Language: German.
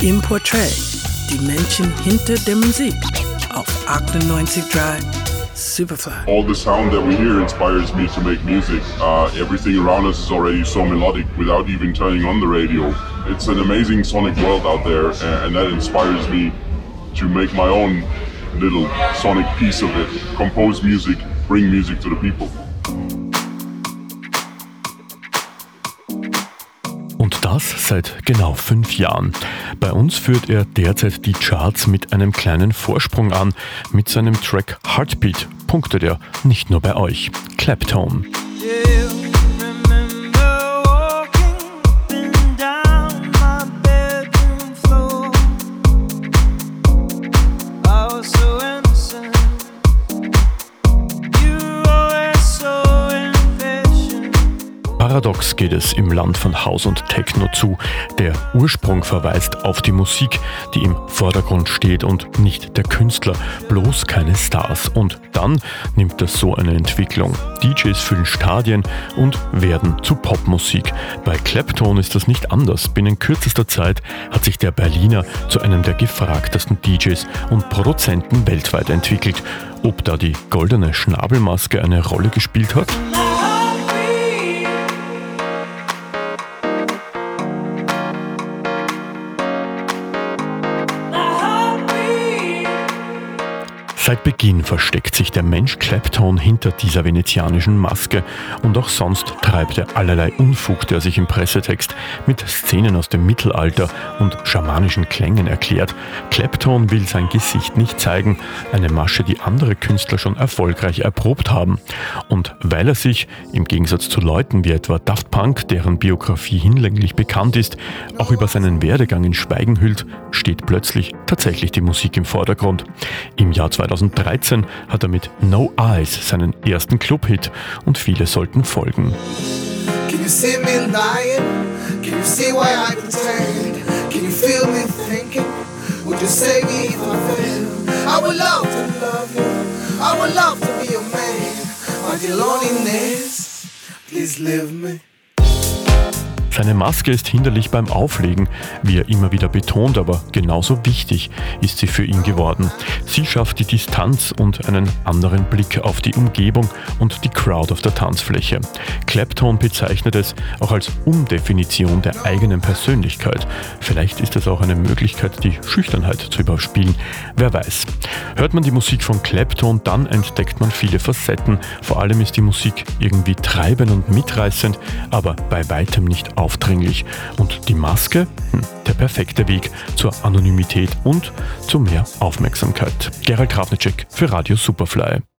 im Portray, die Menschen hinter der Musik auf 98.3 Superfly. All the sound that we hear inspires me to make music. Everything around us is already so melodic without even turning on the radio. It's an amazing sonic world out there, and that inspires me to make my own little sonic piece of it, compose music, bring music to the people. Und das seit genau 5 Jahren. Bei uns führt er derzeit die Charts mit einem kleinen Vorsprung an. Mit seinem Track Heartbeat punktet er nicht nur bei euch. Claptone. Paradox geht es im Land von House und Techno zu. Der Ursprung verweist auf die Musik, die im Vordergrund steht und nicht der Künstler, bloß keine Stars. Und dann nimmt das so eine Entwicklung. DJs füllen Stadien und werden zu Popmusik. Bei Claptone ist das nicht anders. Binnen kürzester Zeit hat sich der Berliner zu einem der gefragtesten DJs und Produzenten weltweit entwickelt. Ob da die goldene Schnabelmaske eine Rolle gespielt hat? Seit Beginn versteckt sich der Mensch Claptone hinter dieser venezianischen Maske, und auch sonst treibt er allerlei Unfug, der sich im Pressetext mit Szenen aus dem Mittelalter und schamanischen Klängen erklärt. Claptone will sein Gesicht nicht zeigen, eine Masche, die andere Künstler schon erfolgreich erprobt haben. Und weil er sich, im Gegensatz zu Leuten wie etwa Daft Punk, deren Biografie hinlänglich bekannt ist, auch über seinen Werdegang in Schweigen hüllt, steht plötzlich tatsächlich die Musik im Vordergrund. Im Jahr 2013 hat er mit No Eyes seinen ersten Club-Hit, und viele sollten folgen. Seine Maske ist hinderlich beim Auflegen, wie er immer wieder betont, aber genauso wichtig ist sie für ihn geworden. Sie schafft die Distanz und einen anderen Blick auf die Umgebung und die Crowd auf der Tanzfläche. Claptone bezeichnet es auch als Umdefinition der eigenen Persönlichkeit. Vielleicht ist es auch eine Möglichkeit, die Schüchternheit zu überspielen, wer weiß. Hört man die Musik von Claptone, dann entdeckt man viele Facetten. Vor allem ist die Musik irgendwie treibend und mitreißend, aber bei weitem nicht auf. Und die Maske? Der perfekte Weg zur Anonymität und zu mehr Aufmerksamkeit. Gerald Krafnitschek für Radio Superfly.